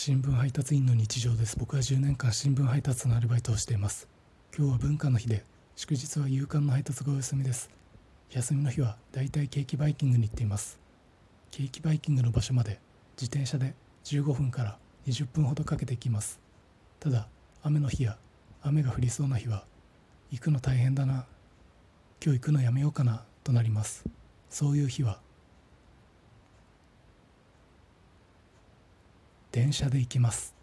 新聞配達員の日常です。僕は10年間新聞配達のアルバイトをしています。今日は文化の日で、祝日は夕刊の配達がお休みです。休みの日はだいたいケーキバイキングに行っています。ケーキバイキングの場所まで自転車で15分から20分ほどかけて行きます。ただ雨の日や雨が降りそうな日は、行くの大変だな、今日行くのやめようかなとなります。そういう日は電車で行きます。